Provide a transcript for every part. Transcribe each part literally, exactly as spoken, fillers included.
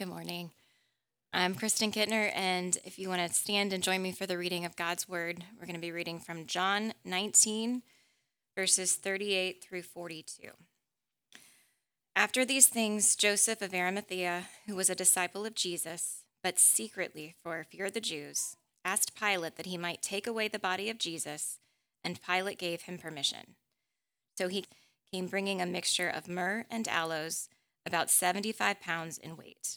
Good morning. I'm Kristen Kittner, and if you want to stand and join me for the reading of God's Word, we're going to be reading from John nineteen, verses thirty-eight through forty-two. After these things, Joseph of Arimathea, who was a disciple of Jesus, but secretly for fear of the Jews, asked Pilate that he might take away the body of Jesus, and Pilate gave him permission. So he came bringing a mixture of myrrh and aloes, about seventy-five pounds in weight.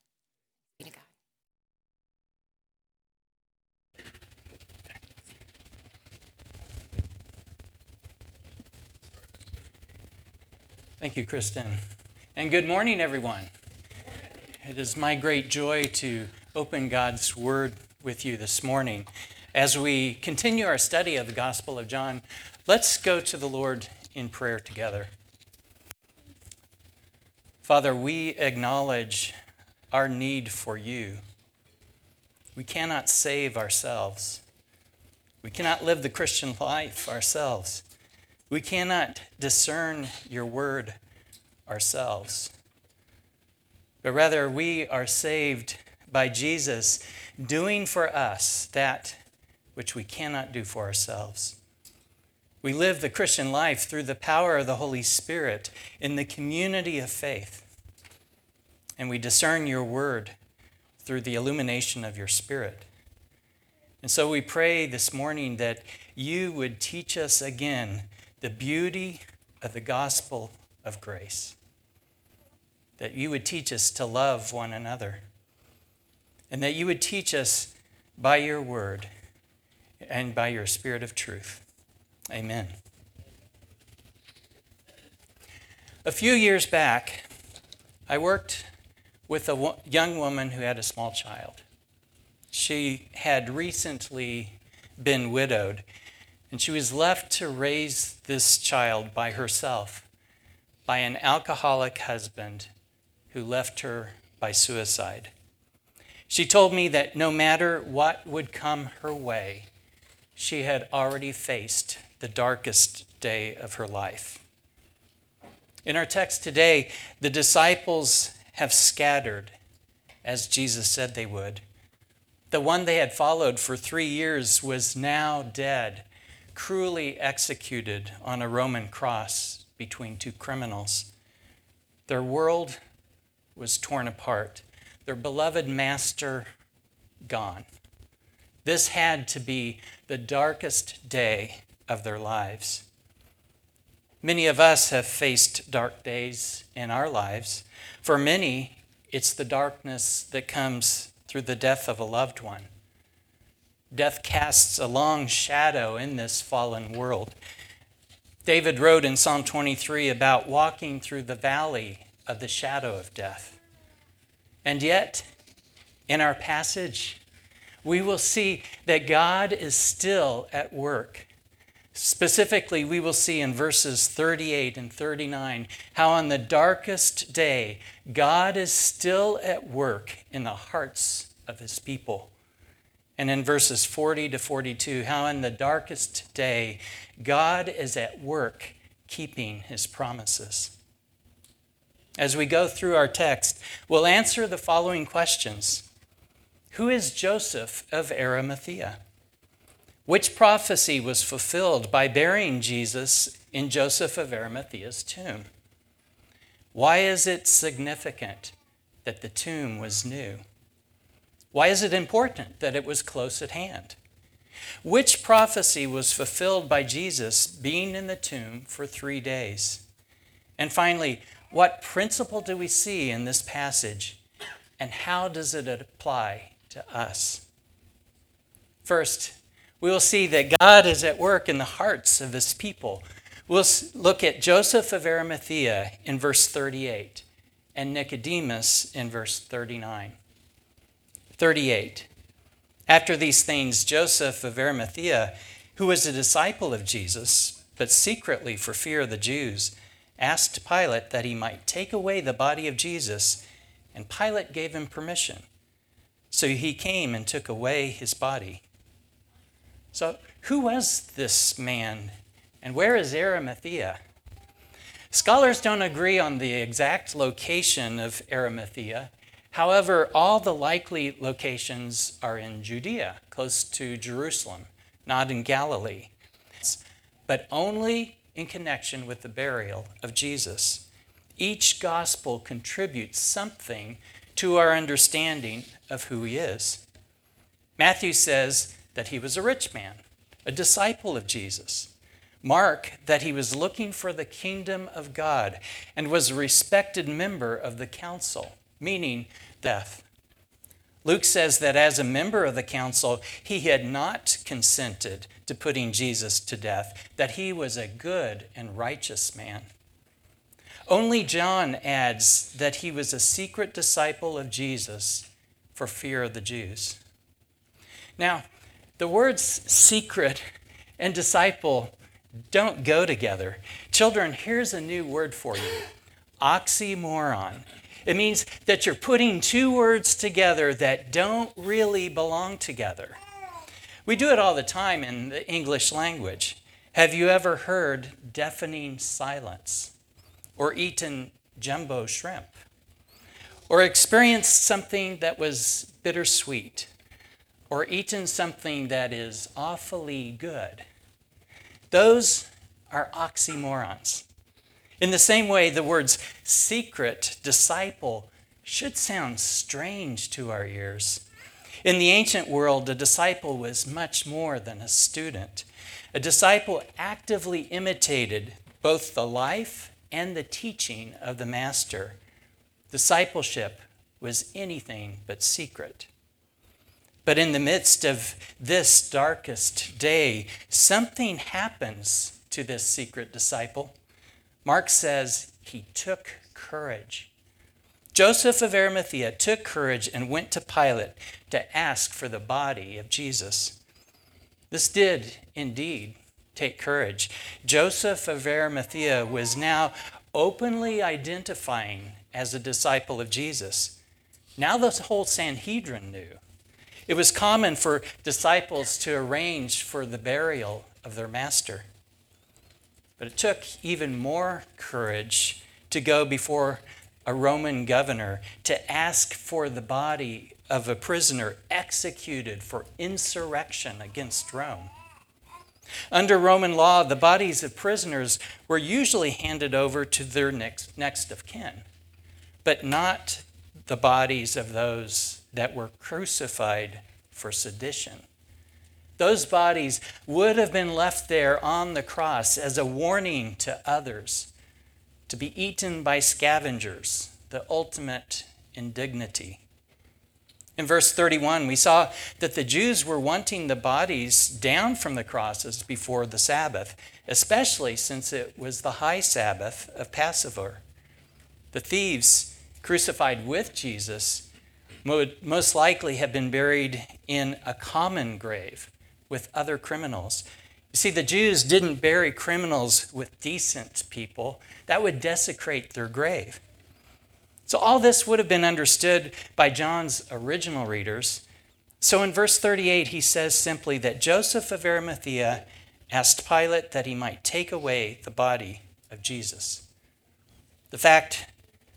Be to God. Thank you, Kristen. And good morning, everyone. It is my great joy to open God's Word with you this morning. As we continue our study of the Gospel of John, let's go to the Lord in prayer together. Father, we acknowledge our need for you. We cannot save ourselves. We cannot live the Christian life ourselves. We cannot discern your word ourselves, but rather we are saved by Jesus doing for us that which we cannot do for ourselves. We live the Christian life through the power of the Holy Spirit in the community of faith, and we discern your word through the illumination of your Spirit. And so we pray this morning that you would teach us again the beauty of the gospel of grace, that you would teach us to love one another, and that you would teach us by your word and by your Spirit of truth. Amen. A few years back, I worked with a wo- young woman who had a small child. She had recently been widowed, and she was left to raise this child by herself, by an alcoholic husband who left her by suicide. She told me that no matter what would come her way, she had already faced the darkest day of her life. In our text today, the disciples have scattered, as Jesus said they would. The one they had followed for three years was now dead, cruelly executed on a Roman cross between two criminals. Their world was torn apart. Their beloved master gone. This had to be the darkest day of their lives. Many of us have faced dark days in our lives. For many, it's the darkness that comes through the death of a loved one. Death casts a long shadow in this fallen world. David wrote in Psalm twenty-three about walking through the valley of the shadow of death. And yet, in our passage, we will see that God is still at work. Specifically, we will see in verses thirty-eight and thirty-nine how on the darkest day, God is still at work in the hearts of his people. And in verses forty to forty-two, how in the darkest day, God is at work keeping his promises. As we go through our text, we'll answer the following questions. Who is Joseph of Arimathea? Which prophecy was fulfilled by burying Jesus in Joseph of Arimathea's tomb? Why is it significant that the tomb was new? Why is it important that it was close at hand? Which prophecy was fulfilled by Jesus being in the tomb for three days? And finally, what principle do we see in this passage, and how does it apply to us? First, we will see that God is at work in the hearts of his people. We'll look at Joseph of Arimathea in verse thirty-eight and Nicodemus in verse thirty-nine. thirty-eight. After these things, Joseph of Arimathea, who was a disciple of Jesus, but secretly for fear of the Jews, asked Pilate that he might take away the body of Jesus, and Pilate gave him permission. So he came and took away his body. So who was this man, and where is Arimathea? Scholars don't agree on the exact location of Arimathea. However, all the likely locations are in Judea, close to Jerusalem, not in Galilee, but only in connection with the burial of Jesus. Each gospel contributes something to our understanding of who he is. Matthew says that he was a rich man, a disciple of Jesus. Mark, that he was looking for the kingdom of God and was a respected member of the council, meaning death. Luke says that as a member of the council, he had not consented to putting Jesus to death, that he was a good and righteous man. Only John adds that he was a secret disciple of Jesus for fear of the Jews. Now, the words secret and disciple don't go together. Children, here's a new word for you, oxymoron. It means that you're putting two words together that don't really belong together. We do it all the time in the English language. Have you ever heard deafening silence, or eaten jumbo shrimp, or experienced something that was bittersweet, or eaten something that is awfully good? Those are oxymorons. In the same way, the words secret, disciple, should sound strange to our ears. In the ancient world, a disciple was much more than a student. A disciple actively imitated both the life and the teaching of the master. Discipleship was anything but secret. But in the midst of this darkest day, something happens to this secret disciple. Mark says he took courage. Joseph of Arimathea took courage and went to Pilate to ask for the body of Jesus. This did indeed take courage. Joseph of Arimathea was now openly identifying as a disciple of Jesus. Now the whole Sanhedrin knew. It was common for disciples to arrange for the burial of their master. But it took even more courage to go before a Roman governor to ask for the body of a prisoner executed for insurrection against Rome. Under Roman law, the bodies of prisoners were usually handed over to their next, next of kin, but not the bodies of those that were crucified for sedition. Those bodies would have been left there on the cross as a warning to others, to be eaten by scavengers, the ultimate indignity. In verse thirty-one, we saw that the Jews were wanting the bodies down from the crosses before the Sabbath, especially since it was the high Sabbath of Passover. The thieves crucified with Jesus would most likely have been buried in a common grave with other criminals. You see, the Jews didn't bury criminals with decent people. That would desecrate their grave. So all this would have been understood by John's original readers. So in verse thirty-eight, he says simply that Joseph of Arimathea asked Pilate that he might take away the body of Jesus. The fact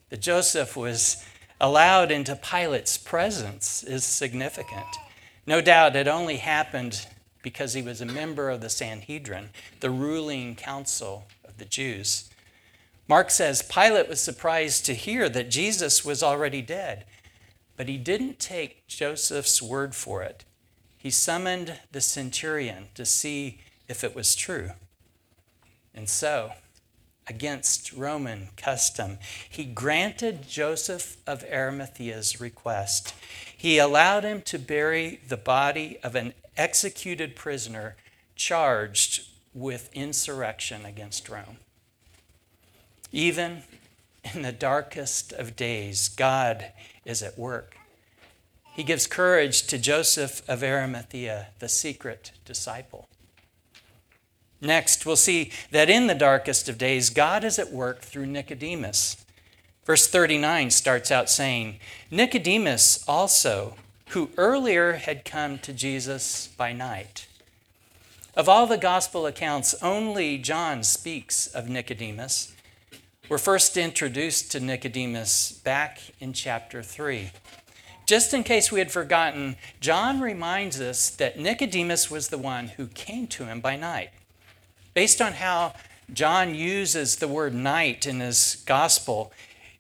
that Joseph was allowed into Pilate's presence is significant. No doubt it only happened because he was a member of the Sanhedrin, the ruling council of the Jews. Mark says Pilate was surprised to hear that Jesus was already dead, but he didn't take Joseph's word for it. He summoned the centurion to see if it was true. And so, against Roman custom, he granted Joseph of Arimathea's request. He allowed him to bury the body of an executed prisoner charged with insurrection against Rome. Even in the darkest of days, God is at work. He gives courage to Joseph of Arimathea, the secret disciple. Next, we'll see that in the darkest of days, God is at work through Nicodemus. Verse thirty-nine starts out saying, Nicodemus also, who earlier had come to Jesus by night. Of all the gospel accounts, only John speaks of Nicodemus. We're first introduced to Nicodemus back in chapter three. Just in case we had forgotten, John reminds us that Nicodemus was the one who came to him by night. Based on how John uses the word night in his gospel,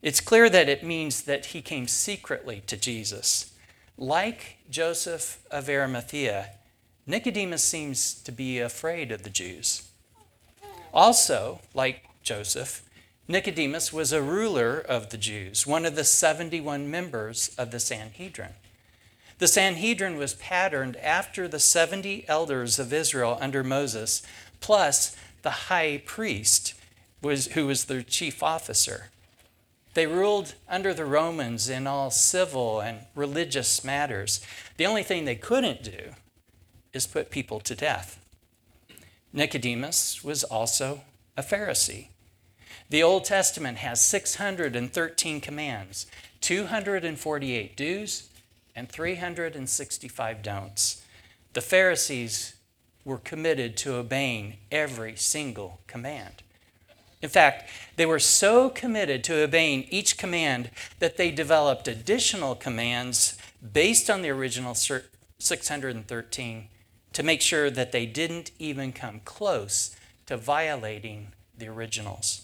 it's clear that it means that he came secretly to Jesus. Like Joseph of Arimathea, Nicodemus seems to be afraid of the Jews. Also, like Joseph, Nicodemus was a ruler of the Jews, one of the seventy-one members of the Sanhedrin. The Sanhedrin was patterned after the seventy elders of Israel under Moses, plus the high priest, was, who was their chief officer. They ruled under the Romans in all civil and religious matters. The only thing they couldn't do is put people to death. Nicodemus was also a Pharisee. The Old Testament has six hundred thirteen commands, two hundred forty-eight do's, and three hundred sixty-five don'ts. The Pharisees were committed to obeying every single command. In fact, they were so committed to obeying each command that they developed additional commands based on the original six hundred thirteen to make sure that they didn't even come close to violating the originals.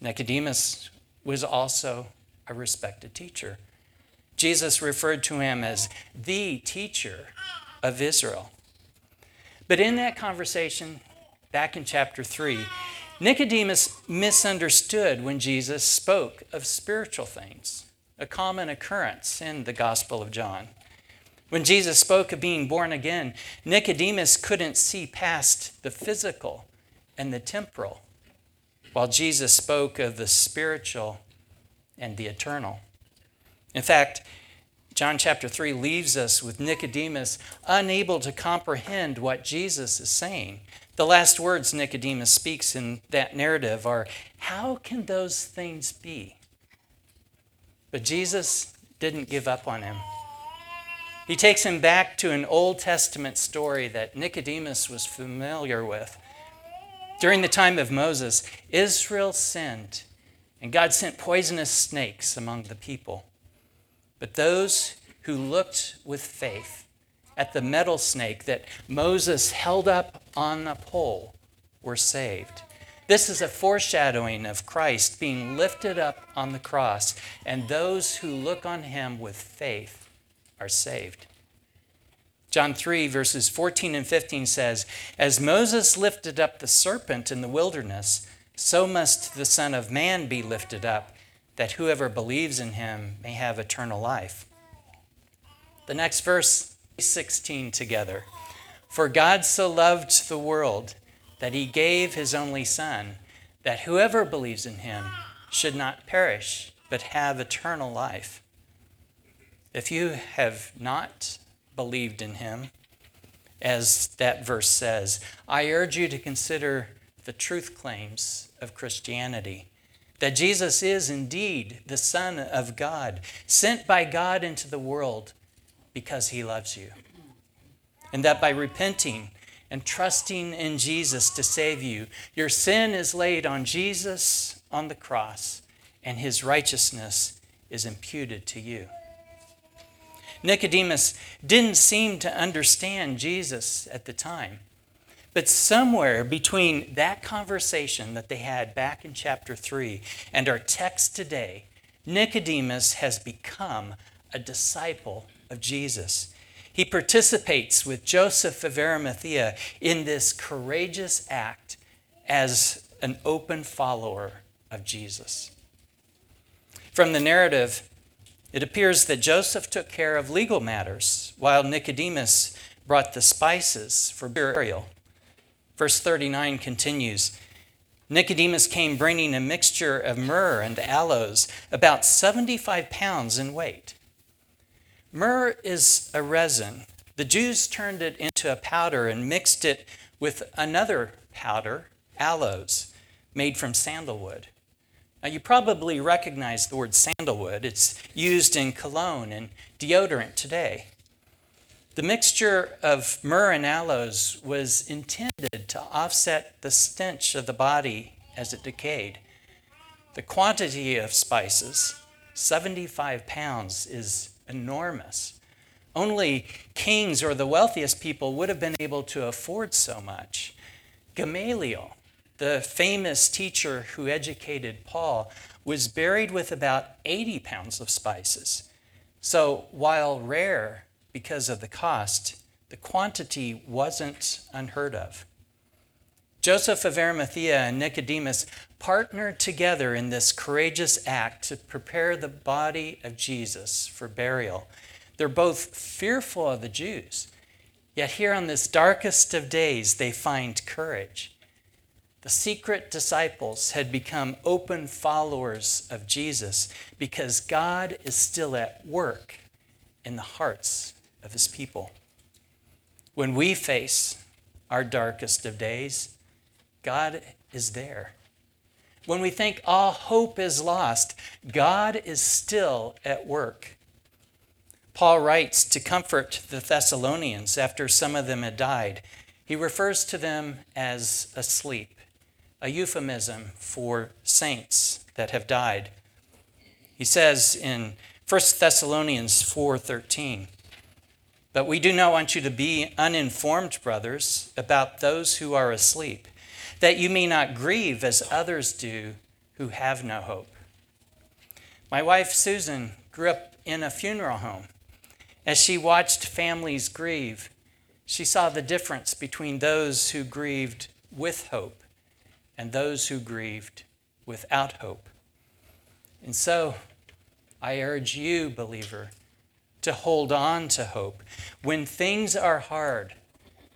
Nicodemus was also a respected teacher. Jesus referred to him as the teacher of Israel. But in that conversation, back in chapter three, Nicodemus misunderstood when Jesus spoke of spiritual things, a common occurrence in the Gospel of John. When Jesus spoke of being born again, Nicodemus couldn't see past the physical and the temporal, while Jesus spoke of the spiritual and the eternal. In fact, John chapter three leaves us with Nicodemus unable to comprehend what Jesus is saying. The last words Nicodemus speaks in that narrative are, "How can those things be?" But Jesus didn't give up on him. He takes him back to an Old Testament story that Nicodemus was familiar with. During the time of Moses, Israel sinned, and God sent poisonous snakes among the people. But those who looked with faith at the metal snake that Moses held up on a pole were saved. This is a foreshadowing of Christ being lifted up on the cross, and those who look on him with faith are saved. John three, verses fourteen and fifteen says, "As Moses lifted up the serpent in the wilderness, so must the Son of Man be lifted up, that whoever believes in him may have eternal life." The next verse, sixteen together. "For God so loved the world that he gave his only Son, that whoever believes in him should not perish, but have eternal life." If you have not believed in him, as that verse says, I urge you to consider the truth claims of Christianity, that Jesus is indeed the Son of God, sent by God into the world because he loves you, and that by repenting and trusting in Jesus to save you, your sin is laid on Jesus on the cross, and his righteousness is imputed to you. Nicodemus didn't seem to understand Jesus at the time. But somewhere between that conversation that they had back in chapter three and our text today, Nicodemus has become a disciple of Jesus. He participates with Joseph of Arimathea in this courageous act as an open follower of Jesus. From the narrative, it appears that Joseph took care of legal matters, while Nicodemus brought the spices for burial. Verse thirty-nine continues, "Nicodemus came bringing a mixture of myrrh and aloes, about seventy-five pounds in weight." Myrrh is a resin The Jews turned it into a powder and mixed it with another powder, aloes, made from sandalwood. Now, you probably recognize the word sandalwood. It's used in cologne and deodorant today. The mixture of myrrh and aloes was intended to offset the stench of the body as it decayed. The quantity of spices, seventy-five pounds, is enormous. Only kings or the wealthiest people would have been able to afford so much. Gamaliel, the famous teacher who educated Paul, was buried with about eighty pounds of spices. So while rare because of the cost, the quantity wasn't unheard of. Joseph of Arimathea and Nicodemus partnered together in this courageous act to prepare the body of Jesus for burial. They're both fearful of the Jews, yet here on this darkest of days, they find courage. The secret disciples had become open followers of Jesus because God is still at work in the hearts of his people. When we face our darkest of days, God is there. When we think all hope is lost, God is still at work. Paul writes to comfort the Thessalonians after some of them had died. He refers to them as asleep, a euphemism for saints that have died. He says in First Thessalonians four thirteen, "But we do not want you to be uninformed, brothers, about those who are asleep, that you may not grieve as others do who have no hope." My wife, Susan, grew up in a funeral home. As she watched families grieve, she saw the difference between those who grieved with hope and those who grieved without hope. And so I urge you, believer, to hold on to hope. When things are hard,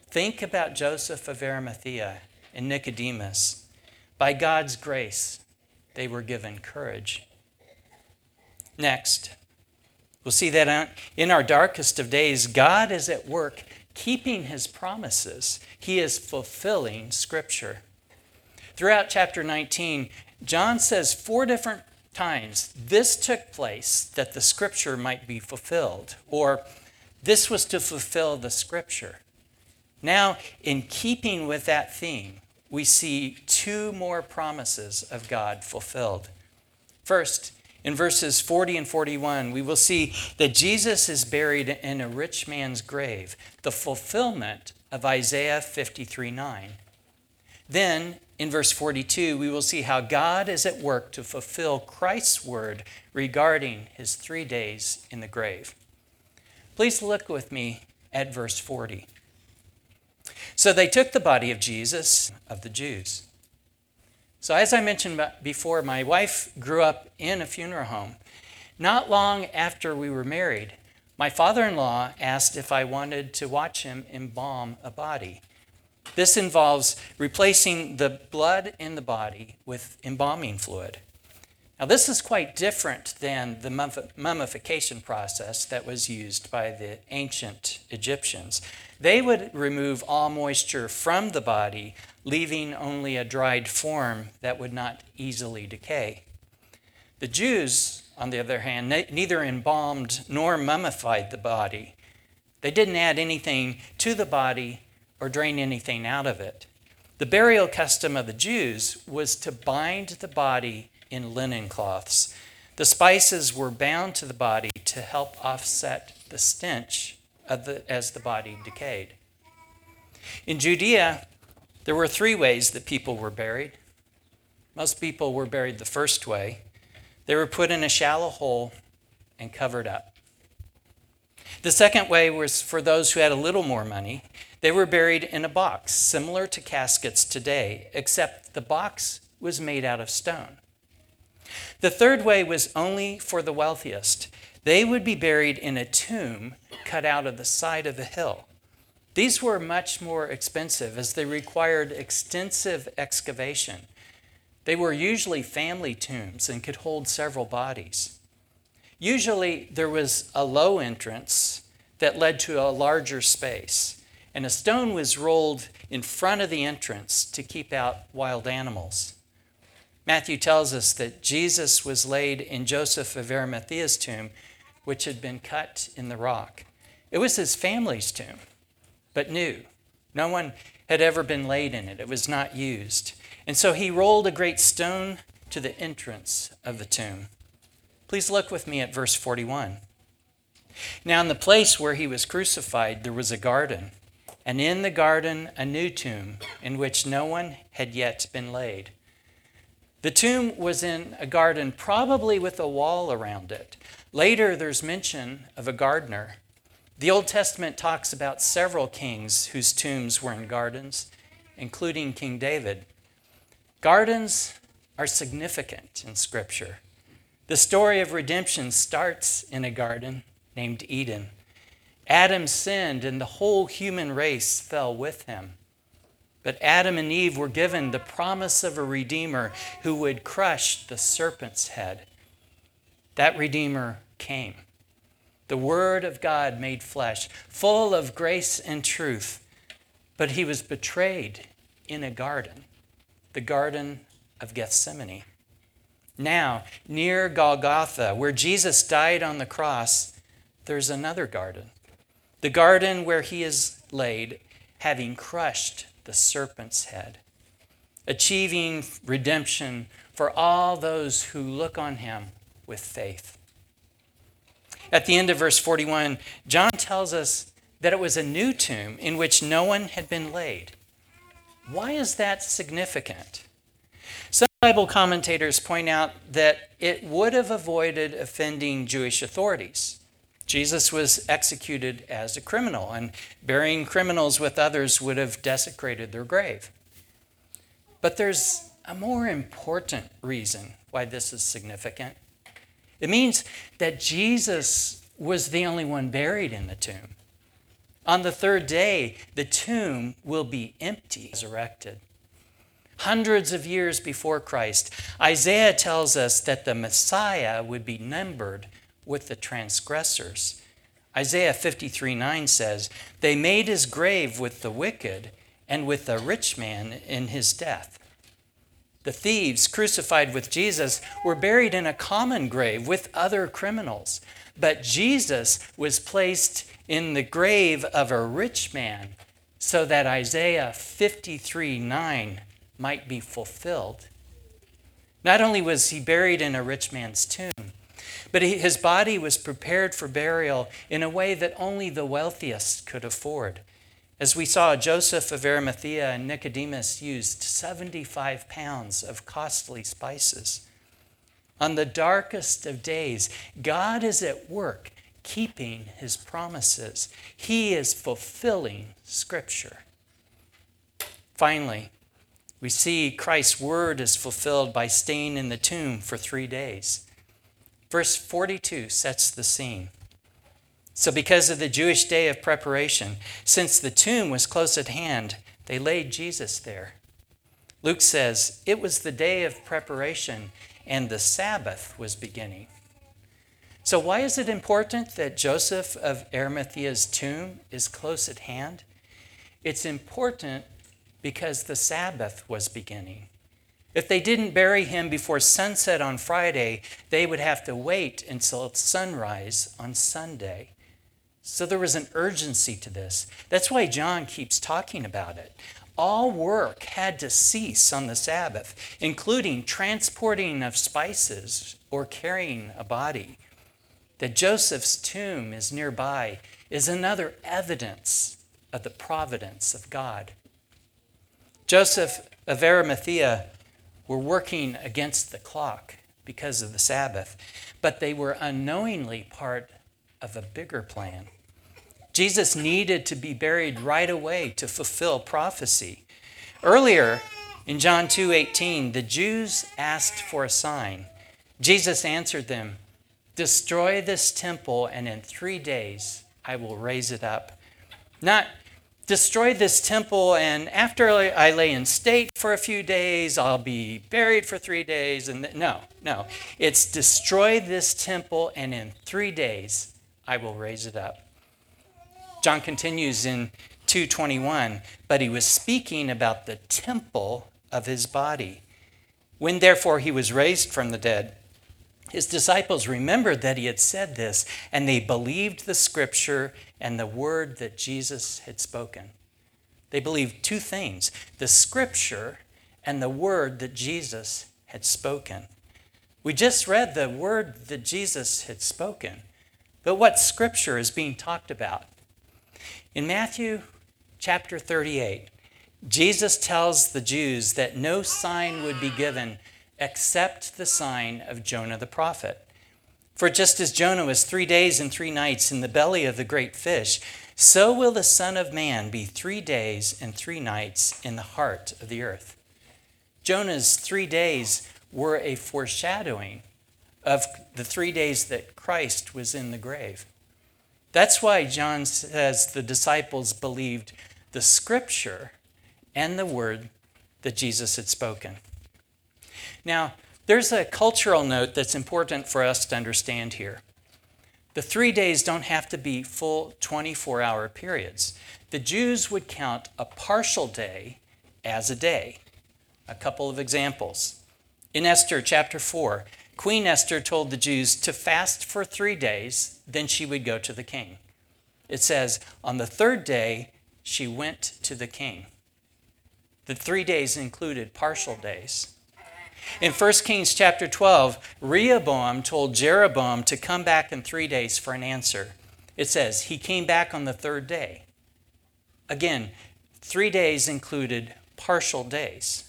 think about Joseph of Arimathea and Nicodemus. By God's grace, they were given courage. Next, we'll see that in our darkest of days, God is at work keeping his promises. He is fulfilling Scripture. Throughout chapter nineteen, John says four different times, "This took place that the Scripture might be fulfilled," or "This was to fulfill the Scripture." Now, in keeping with that theme, we see two more promises of God fulfilled. First, in verses forty and forty-one, we will see that Jesus is buried in a rich man's grave, the fulfillment of Isaiah fifty-three nine. Then, in verse forty-two, we will see how God is at work to fulfill Christ's word regarding his three days in the grave. Please look with me at verse forty. "So they took the body of Jesus of the Jews." So as I mentioned before, my wife grew up in a funeral home. Not long after we were married, my father-in-law asked if I wanted to watch him embalm a body. This involves replacing the blood in the body with embalming fluid. Now, this is quite different than the mummification process that was used by the ancient Egyptians. They would remove all moisture from the body, leaving only a dried form that would not easily decay. The Jews, on the other hand, neither embalmed nor mummified the body. They didn't add anything to the body or drain anything out of it. The burial custom of the Jews was to bind the body in linen cloths. The spices were bound to the body to help offset the stench of the, as the body decayed. In Judea, there were three ways that people were buried. Most people were buried the first way. They were put in a shallow hole and covered up. The second way was for those who had a little more money. They were buried in a box, similar to caskets today, except the box was made out of stone. The third way was only for the wealthiest. They would be buried in a tomb cut out of the side of a hill. These were much more expensive as they required extensive excavation. They were usually family tombs and could hold several bodies. Usually there was a low entrance that led to a larger space. And a stone was rolled in front of the entrance to keep out wild animals. Matthew tells us that Jesus was laid in Joseph of Arimathea's tomb, which had been cut in the rock. It was his family's tomb, but new. No one had ever been laid in it. It was not used. And so he rolled a great stone to the entrance of the tomb. Please look with me at verse forty-one. Now in the place where he was crucified, there was a garden, and in the garden a new tomb in which no one had yet been laid. The tomb was in a garden, probably with a wall around it. Later, there's mention of a gardener. The Old Testament talks about several kings whose tombs were in gardens, including King David. Gardens are significant in Scripture. The story of redemption starts in a garden named Eden. Adam sinned, and the whole human race fell with him. But Adam and Eve were given the promise of a Redeemer who would crush the serpent's head. That Redeemer came. The Word of God made flesh, full of grace and truth. But he was betrayed in a garden, the Garden of Gethsemane. Now, near Golgotha, where Jesus died on the cross, there's another garden. The garden where he is laid, having crushed the serpent's head, achieving redemption for all those who look on him with faith. At the end of verse forty-one, John tells us that it was a new tomb in which no one had been laid. Why is that significant? Some Bible commentators point out that it would have avoided offending Jewish authorities. Jesus was executed as a criminal, and burying criminals with others would have desecrated their grave. But there's a more important reason why this is significant. It means that Jesus was the only one buried in the tomb. On the third day, the tomb will be empty, resurrected. Hundreds of years before Christ, Isaiah tells us that the Messiah would be numbered with the transgressors. Isaiah fifty-three nine says, "They made his grave with the wicked and with the rich man in his death." The thieves crucified with Jesus were buried in a common grave with other criminals, but Jesus was placed in the grave of a rich man so that Isaiah fifty-three nine might be fulfilled. Not only was he buried in a rich man's tomb, but his body was prepared for burial in a way that only the wealthiest could afford. As we saw, Joseph of Arimathea and Nicodemus used seventy-five pounds of costly spices. On the darkest of days, God is at work keeping his promises. He is fulfilling Scripture. Finally, we see Christ's word is fulfilled by staying in the tomb for three days. Verse forty-two sets the scene. So because of the Jewish day of preparation, since the tomb was close at hand, they laid Jesus there. Luke says, it was the day of preparation and the Sabbath was beginning. So why is it important that Joseph of Arimathea's tomb is close at hand? It's important because the Sabbath was beginning. If they didn't bury him before sunset on Friday, they would have to wait until sunrise on Sunday. So there was an urgency to this. That's why John keeps talking about it. All work had to cease on the Sabbath, including transporting of spices or carrying a body. That Joseph's tomb is nearby is another evidence of the providence of God. Joseph of Arimathea were working against the clock because of the Sabbath, but they were unknowingly part of a bigger plan. Jesus needed to be buried right away to fulfill prophecy. Earlier in John two eighteen, the Jews asked for a sign. Jesus answered them, "Destroy this temple, and in three days I will raise it up." Not destroy this temple, and after I lay in state for a few days, I'll be buried for three days. And th- no, no. It's destroy this temple, and in three days, I will raise it up. John continues in two twenty-one, but he was speaking about the temple of his body. When therefore he was raised from the dead, his disciples remembered that he had said this, and they believed the scripture and the word that Jesus had spoken. They believed two things, the scripture and the word that Jesus had spoken. We just read the word that Jesus had spoken, but what scripture is being talked about? In Matthew chapter thirty-eight, Jesus tells the Jews that no sign would be given except the sign of Jonah the prophet. For just as Jonah was three days and three nights in the belly of the great fish, so will the Son of Man be three days and three nights in the heart of the earth. Jonah's three days were a foreshadowing of the three days that Christ was in the grave. That's why John says the disciples believed the scripture and the word that Jesus had spoken. Now, there's a cultural note that's important for us to understand here. The three days don't have to be full twenty-four hour periods. The Jews would count a partial day as a day. A couple of examples. In Esther chapter four, Queen Esther told the Jews to fast for three days, then she would go to the king. It says, on the third day, she went to the king. The three days included partial days. In First Kings chapter twelve, Rehoboam told Jeroboam to come back in three days for an answer. It says, he came back on the third day. Again, three days included partial days.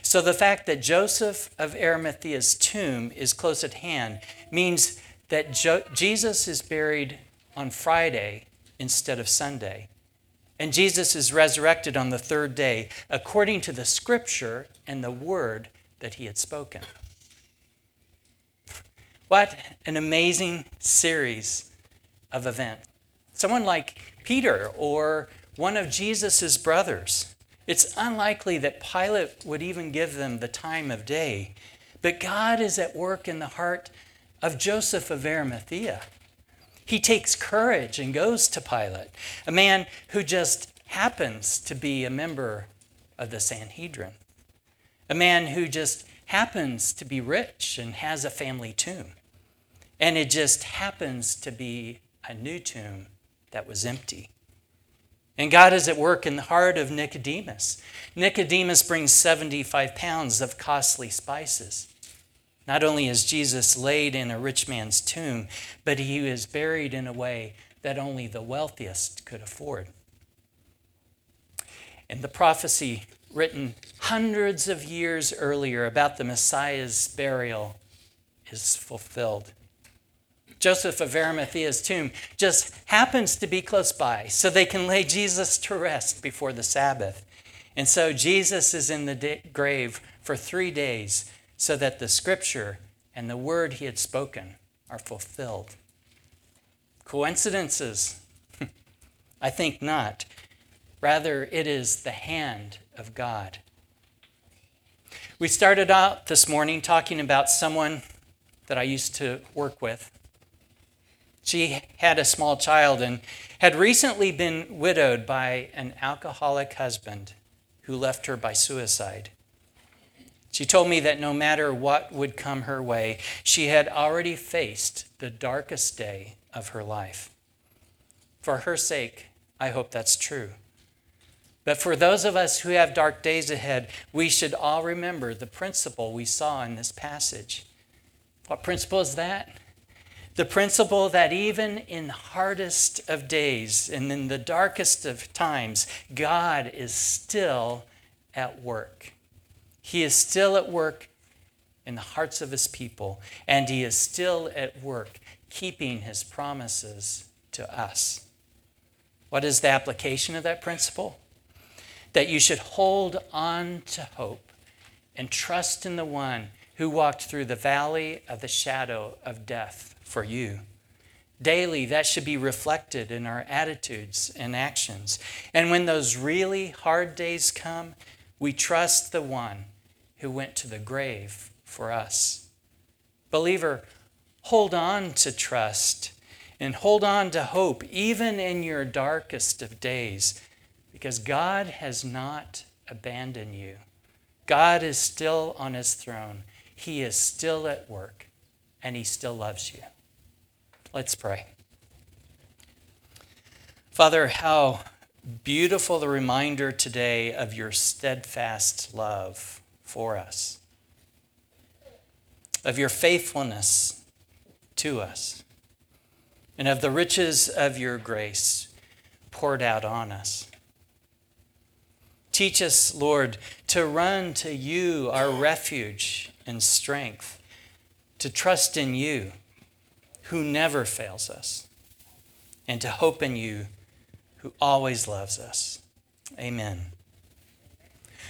So the fact that Joseph of Arimathea's tomb is close at hand means that Jo- Jesus is buried on Friday instead of Sunday. And Jesus is resurrected on the third day according to the scripture and the word that he had spoken. What an amazing series of events. Someone like Peter or one of Jesus' brothers. It's unlikely that Pilate would even give them the time of day, but God is at work in the heart of Joseph of Arimathea. He takes courage and goes to Pilate, a man who just happens to be a member of the Sanhedrin, a man who just happens to be rich and has a family tomb, and it just happens to be a new tomb that was empty. And God is at work in the heart of Nicodemus. Nicodemus brings seventy-five pounds of costly spices. Not only is Jesus laid in a rich man's tomb, but he is buried in a way that only the wealthiest could afford. And the prophecy written hundreds of years earlier about the Messiah's burial is fulfilled. Joseph of Arimathea's tomb just happens to be close by, so they can lay Jesus to rest before the Sabbath. And so Jesus is in the de- grave for three days so that the scripture and the word he had spoken are fulfilled. Coincidences? I think not. Rather, it is the hand of God. We started out this morning talking about someone that I used to work with. She had a small child and had recently been widowed by an alcoholic husband who left her by suicide. She told me that no matter what would come her way, she had already faced the darkest day of her life. For her sake, I hope that's true. But for those of us who have dark days ahead, we should all remember the principle we saw in this passage. What principle is that? The principle that even in the hardest of days and in the darkest of times, God is still at work. He is still at work in the hearts of his people, and he is still at work keeping his promises to us. What is the application of that principle? That you should hold on to hope and trust in the one who walked through the valley of the shadow of death for you. Daily, that should be reflected in our attitudes and actions. And when those really hard days come, we trust the one who went to the grave for us. Believer, hold on to trust. and hold on to hope even in your darkest of days, because God has not abandoned you. God is still on his throne. He is still at work, and he still loves you. Let's pray. Father, how beautiful the reminder today of your steadfast love for us, of your faithfulness to us, and of the riches of your grace poured out on us. Teach us, Lord, to run to you, our refuge and strength, to trust in you, who never fails us, and to hope in you, who always loves us. Amen.